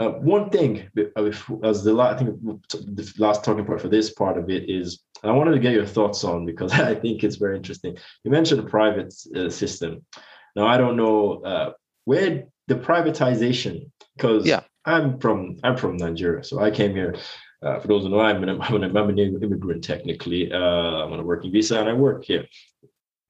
Uh, one thing, as the last, I think the last talking point for this part of it is, and I wanted to get your thoughts on, because I think it's very interesting. You mentioned the private uh, system. Now, I don't know uh, where the privatization, because yeah. I'm from I'm from Nigeria, so I came here. Uh, for those who know, I'm an, I'm an, I'm an immigrant technically. Uh, I'm on a working visa, and I work here.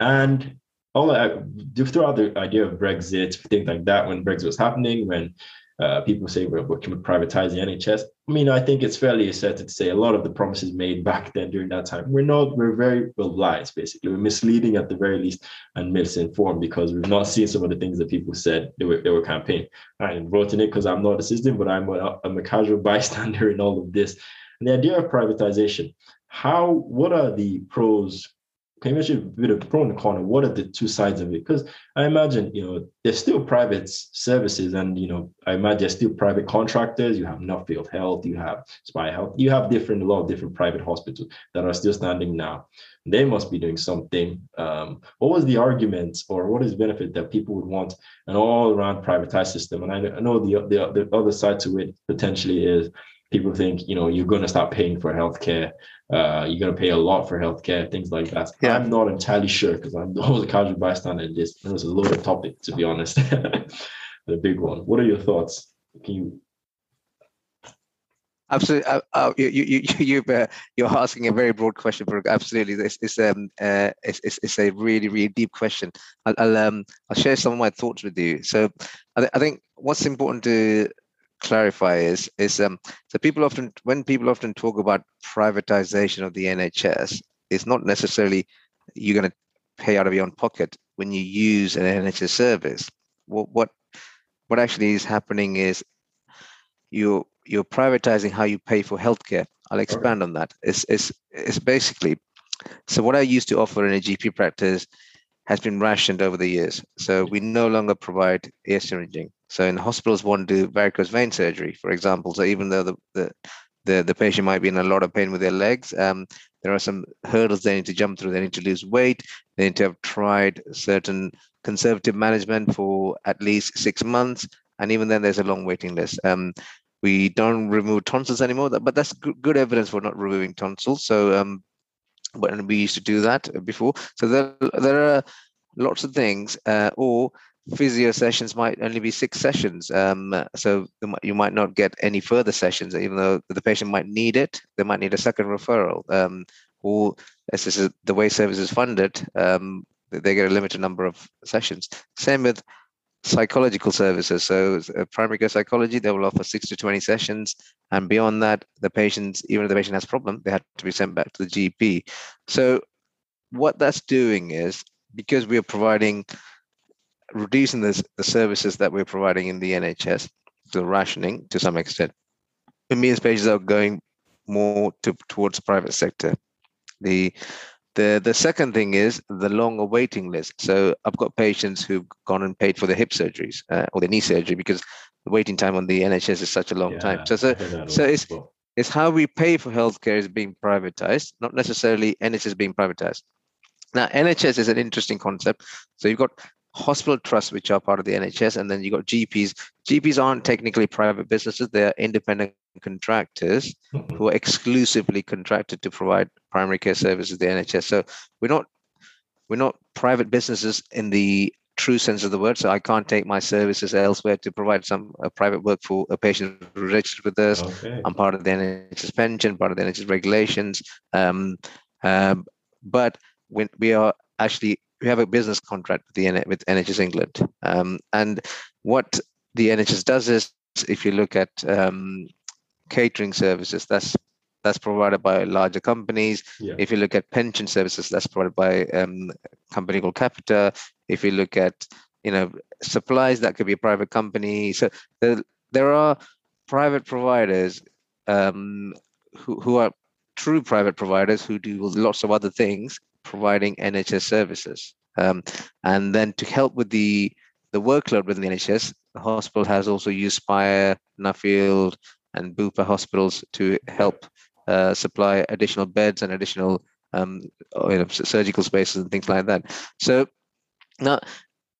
And all I, throughout the idea of Brexit, things like that, when Brexit was happening, when Uh, people say we're working with privatizing the N H S. I mean, I think it's fairly asserted to say a lot of the promises made back then during that time, we're not, we're very, well, lies, basically. We're misleading at the very least and misinformed, because we've not seen some of the things that people said they were, they were campaigning. I wrote in it because I'm not a system, but I'm a, I'm a casual bystander in all of this. And the idea of privatization, how, what are the pros? Can you mention a bit of pro and con, and what are the two sides of it? Because I imagine, you know, there's still private services, and, you know, I imagine there's still private contractors. You have Nuffield Health, you have Spire Health, you have different, a lot of different private hospitals that are still standing now. They must be doing something. Um, what was the argument, or what is the benefit that people would want an all-around privatized system? And I, I know the, the the other side to it potentially is, people think, you know, you're going to start paying for healthcare. Uh, you're going to pay a lot for healthcare, things like that. Yeah. I'm not entirely sure, because I'm always a casual bystander in this. It's a loaded topic, to be honest, the big one. What are your thoughts? Can you? Absolutely. Uh, uh, you you you uh, you're asking a very broad question, Farouk. Absolutely, it's it's um uh, it's, it's it's a really really deep question. I'll, I'll um I'll share some of my thoughts with you. So I, th- I think what's important to clarify is is um so people often when people often talk about privatization of the N H S, it's not necessarily you're going to pay out of your own pocket when you use an N H S service. What what what actually is happening is you're you're privatizing how you pay for healthcare. I'll expand on that. It's it's it's basically, so what I used to offer in a G P practice has been rationed over the years. So we no longer provide ear syringing. So in hospitals want to do varicose vein surgery, for example. So even though the, the the the patient might be in a lot of pain with their legs, um, there are some hurdles they need to jump through. They need to lose weight. They need to have tried certain conservative management for at least six months. And even then, there's a long waiting list. Um, we don't remove tonsils anymore, but that's good, good evidence for not removing tonsils. So um, when we used to do that before. So there, there are lots of things, uh, or physio sessions might only be six sessions. Um, so you might not get any further sessions, even though the patient might need it. They might need a second referral. Um, or this is the way service is funded, um, they get a limited number of sessions. Same with psychological services. So primary care psychology, they will offer six to twenty sessions. And beyond that, the patients, even if the patient has a problem, they have to be sent back to the G P. So what that's doing is, because we are providing, reducing this, the services that we're providing in the N H S, the rationing to some extent, it means patients are going more to, towards the private sector. The The the second thing is the longer waiting list. So I've got patients who've gone and paid for their hip surgeries uh, or their knee surgery because the waiting time on the N H S is such a long yeah, time. So so, so it's well. it's how we pay for healthcare is being privatized, not necessarily N H S being privatized. Now, N H S is an interesting concept. So you've got hospital trusts, which are part of the N H S, and then you've got G Ps. G Ps aren't technically private businesses. They are independent contractors who are exclusively contracted to provide primary care services to the N H S. So we're not we're not private businesses in the true sense of the word. So I can't take my services elsewhere to provide some uh, private work for a patient registered with us. Okay. I'm part of the N H S pension, part of the N H S regulations. Um, um, but when we are actually we have a business contract with the with N H S England, um, and what the N H S does is, if you look at um, catering services, that's that's provided by larger companies. Yeah. If you look at pension services, that's provided by um, a company called Capita. If you look at you know supplies, that could be a private company. So there, there are private providers um, who, who are true private providers who do lots of other things, providing N H S services. Um, and then to help with the, the workload within the N H S, the hospital has also used Spire, Nuffield and Bupa hospitals to help uh, supply additional beds and additional um, you know, surgical spaces and things like that. So now,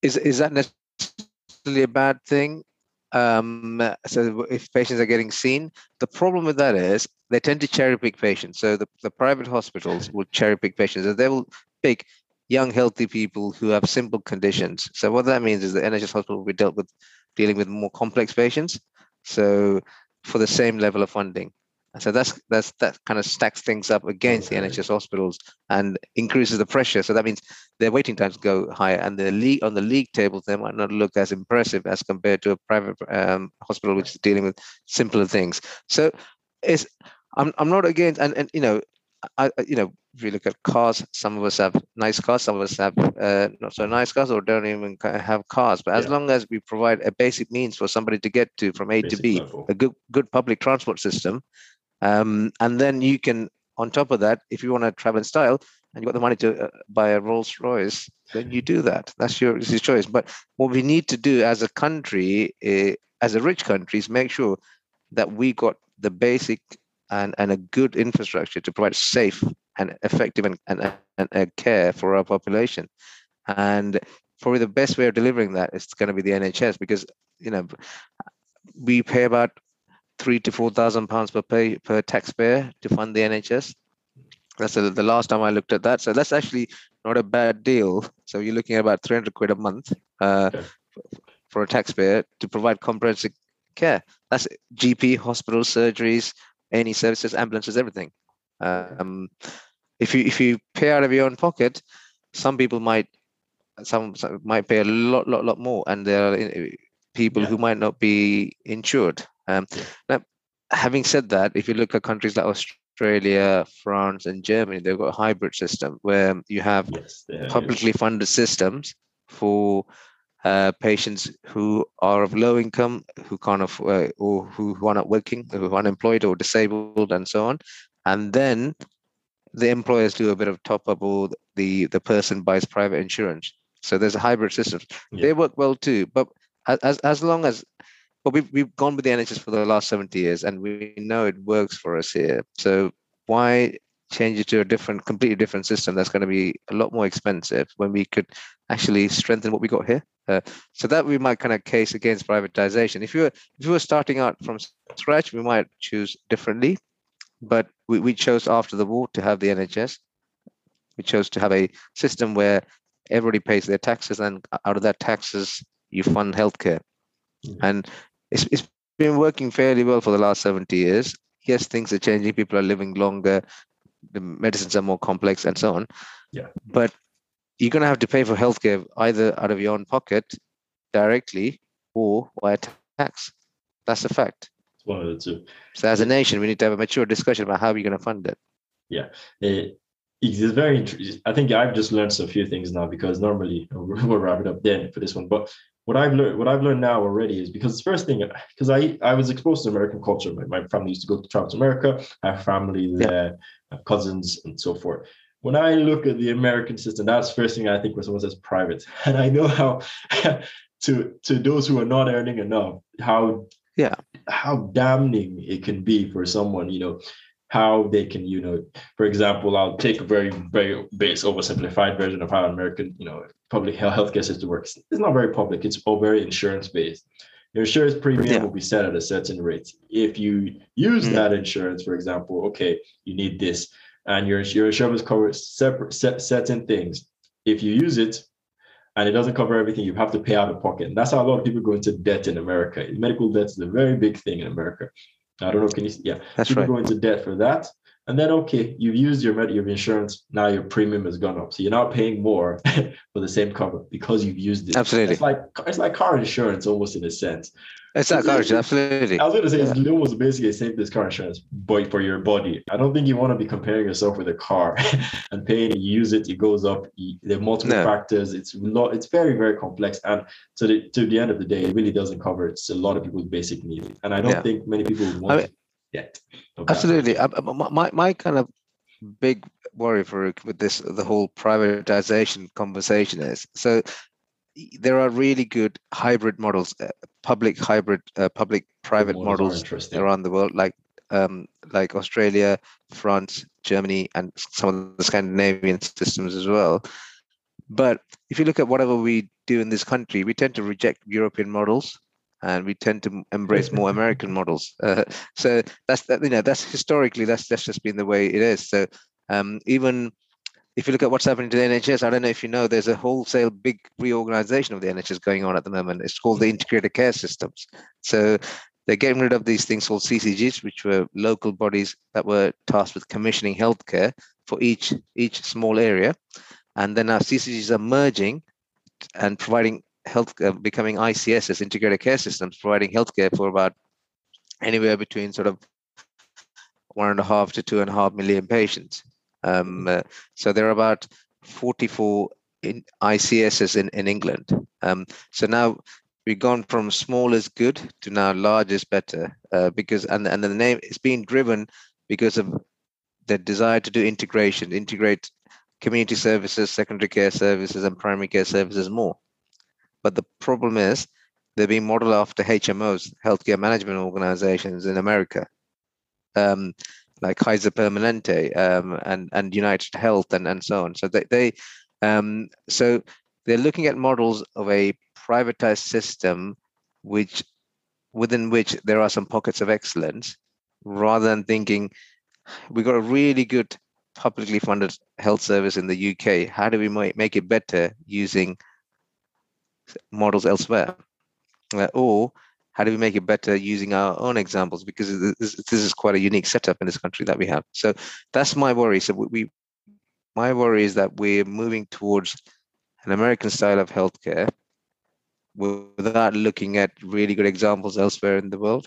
is, is that necessarily a bad thing? Um, so if patients are getting seen, the problem with that is they tend to cherry pick patients. So the, the private hospitals will cherry pick patients. So they will pick young, healthy people who have simple conditions. So what that means is the N H S hospital will be dealt with dealing with more complex patients. So for the same level of funding. So that's that's that kind of stacks things up against the N H S hospitals and increases the pressure. So that means their waiting times go higher, and the league on the league tables they might not look as impressive as compared to a private um, hospital which is dealing with simpler things. So it's I'm I'm not against and and you know I you know if you look at cars, some of us have nice cars, some of us have uh, not so nice cars, or don't even have cars. But as yeah. long as we provide a basic means for somebody to get to from A basic to B, level. a good good public transport system. Um, and then you can, on top of that, if you want to travel in style and you've got the money to uh, buy a Rolls Royce, then you do that. That's your, it's your choice. But what we need to do as a country, uh, as a rich country, is make sure that we got the basic and, and a good infrastructure to provide safe and effective and, and, and uh, care for our population. And probably the best way of delivering that is going to be the N H S, because, you know, we pay about three to four thousand pounds per pay per taxpayer to fund the N H S. That's a, the last time I looked at that. So that's actually not a bad deal. So you're looking at about three hundred quid a month uh, okay. for a taxpayer to provide comprehensive care. That's G P, hospital, surgeries, A and E services, ambulances, everything. Um, if you if you pay out of your own pocket, some people might some, some might pay a lot lot lot more, and there are people yeah. who might not be insured. Um, now, having said that, if you look at countries like Australia, France, and Germany, they've got a hybrid system where you have yes, publicly funded systems for uh, patients who are of low income, who can't afford, or who, who are not working, who are unemployed or disabled, and so on. And then the employers do a bit of top up, or the the person buys private insurance. So there's a hybrid system. Yeah. They work well too, but as as long as But we've, we've gone with the N H S for the last seventy years, and we know it works for us here. So why change it to a different, completely different system that's going to be a lot more expensive when we could actually strengthen what we got here? Uh, so that would be my kind of case against privatization. If you were, if you were starting out from scratch, we might choose differently. But we, we chose after the war to have the N H S. We chose to have a system where everybody pays their taxes, and out of that taxes, you fund healthcare. Mm-hmm. And It's, it's been working fairly well for the last seventy years. Yes, things are changing. People are living longer. The medicines are more complex and so on. Yeah. But you're going to have to pay for healthcare either out of your own pocket directly or via tax. That's a fact. It's one of the two. So as a nation, we need to have a mature discussion about how we're going to fund it. Yeah. Uh, it's very interesting. I think I've just learned a few things now, because normally we'll wrap it up then for this one. But What I've learned, what I've learned now already is, because the first thing, because I, I was exposed to American culture. My, my family used to go to travel to America. I have family there, yeah. cousins, and so forth. When I look at the American system, that's the first thing I think when someone says private. And I know how to to those who are not earning enough, how yeah, how damning it can be for someone, you know, how they can, you know, for example, I'll take a very, very base, oversimplified version of how American, you know, public healthcare system works. It's not very public. It's all very insurance-based. Your insurance premium yeah. will be set at a certain rate. If you use mm-hmm. that insurance, for example, okay, you need this, and your, your insurance covers separate, set, certain things. If you use it and it doesn't cover everything, you have to pay out of pocket. And that's how a lot of people go into debt in America. Medical debt is a very big thing in America. I don't know. Can you? Yeah, that's right. People go into debt for that, and then okay, you've used your med, your insurance. Now your premium has gone up, so you're now paying more for the same cover because you've used it. Absolutely, it's like it's like car insurance almost in a sense. It's like car insurance, absolutely. I was going to say yeah. it's almost basically the same as car insurance, but for your body. I don't think you want to be comparing yourself with a car and paying. You use it, it goes up. There are multiple no. factors. It's not. It's very very complex, and to the to the end of the day, it really doesn't cover it. It's a lot of people's basic needs, and I don't yeah. think many people would want. I mean, yet. Absolutely. I, my my kind of big worry, Farouk, with this, the whole privatization conversation is, so there are really good hybrid models, uh, public hybrid, uh, public private models around the world, like um, like Australia, France, Germany, and some of the Scandinavian systems as well. But if you look at whatever we do in this country, we tend to reject European models, and we tend to embrace more American models. Uh, so that's that. You know, that's historically that's that's just been the way it is. So um, even if you look at what's happening to the N H S, I don't know if you know, there's a wholesale big reorganization of the N H S going on at the moment. It's called the integrated care systems. So they're getting rid of these things called C C Gs, which were local bodies that were tasked with commissioning healthcare for each each small area. And then our C C Gs are merging and providing health, uh, becoming I C Ss, integrated care systems, providing healthcare for about anywhere between sort of one and a half to two and a half million patients. Um, uh, so there are about forty-four in I C Ss in, in England. Um, so now we've gone from small is good to now large is better, uh, because, and, and the name is being driven because of the desire to do integration, integrate community services, secondary care services, and primary care services more. But the problem is they're being modeled after H M Os, healthcare management organizations in America, um, like Kaiser Permanente um, and and United Health and, and so on. So they, they um, so they're looking at models of a privatized system, which within which there are some pockets of excellence, rather than thinking we've got a really good publicly funded health service in the U K. How do we make it better using models elsewhere? Uh, or how do we make it better using our own examples? Because this, this is quite a unique setup in this country that we have. So that's my worry. So we, my worry is that we're moving towards an American style of healthcare without looking at really good examples elsewhere in the world.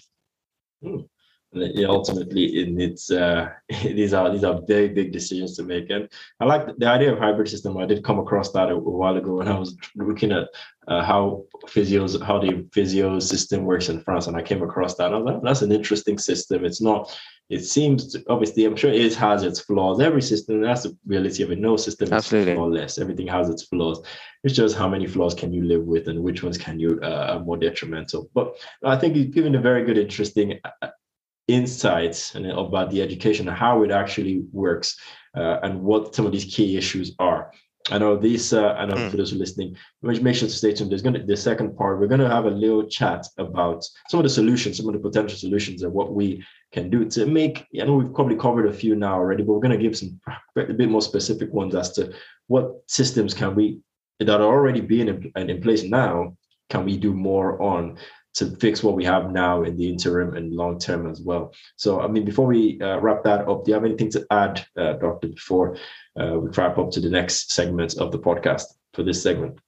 Mm. Ultimately, it, it's uh, these are these are big, big decisions to make. And I like the idea of hybrid system. I did come across that a, a while ago when I was looking at uh, how physios, how the physio system works in France. And I came across that. I was like, that's an interesting system. It's not, it seems, to, obviously, I'm sure it has its flaws. Every system, that's the reality of it. No system is flawless. Everything has its flaws. It's just how many flaws can you live with and which ones can you uh, are more detrimental. But I think you've given a very good, interesting uh, insights and about the education, how it actually works, uh, and what some of these key issues are. I know these, uh, I know mm. for those who are listening, make sure to stay tuned. There's going to the second part. We're going to have a little chat about some of the solutions, some of the potential solutions, and what we can do to make. I know we've probably covered a few now already, but we're going to give some a bit more specific ones as to what systems can we that are already being in, in place now. Can we do more on to fix what we have now in the interim and long term as well? So, I mean, before we uh, wrap that up, do you have anything to add, uh, Doctor, before uh, we wrap up to the next segment of the podcast for this segment?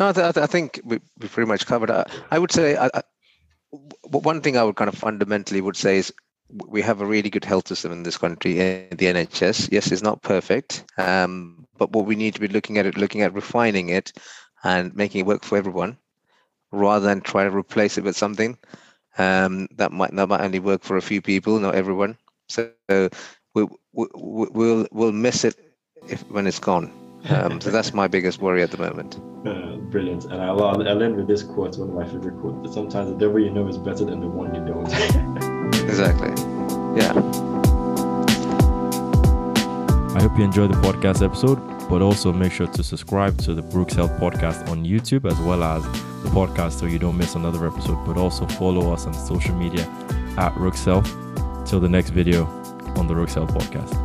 No, I, th- I think we, we pretty much covered it. I would say I, I, one thing I would kind of fundamentally would say is we have a really good health system in this country, in the N H S. Yes, it's not perfect, um, but what we need to be looking at it, looking at refining it and making it work for everyone, rather than try to replace it with something um, that might that might only work for a few people, not everyone. So uh, we, we, we'll we'll miss it if when it's gone. Um, so that's my biggest worry at the moment. Uh, brilliant. And I'll, I'll end with this quote, one of my favorite quotes, that sometimes the devil you know is better than the one you don't. Exactly. Yeah. I hope you enjoyed the podcast episode, but also make sure to subscribe to the Rook Self podcast on YouTube, as well as the podcast, so you don't miss another episode, but also follow us on social media at Rook Self. Till the next video on the Rook Self podcast.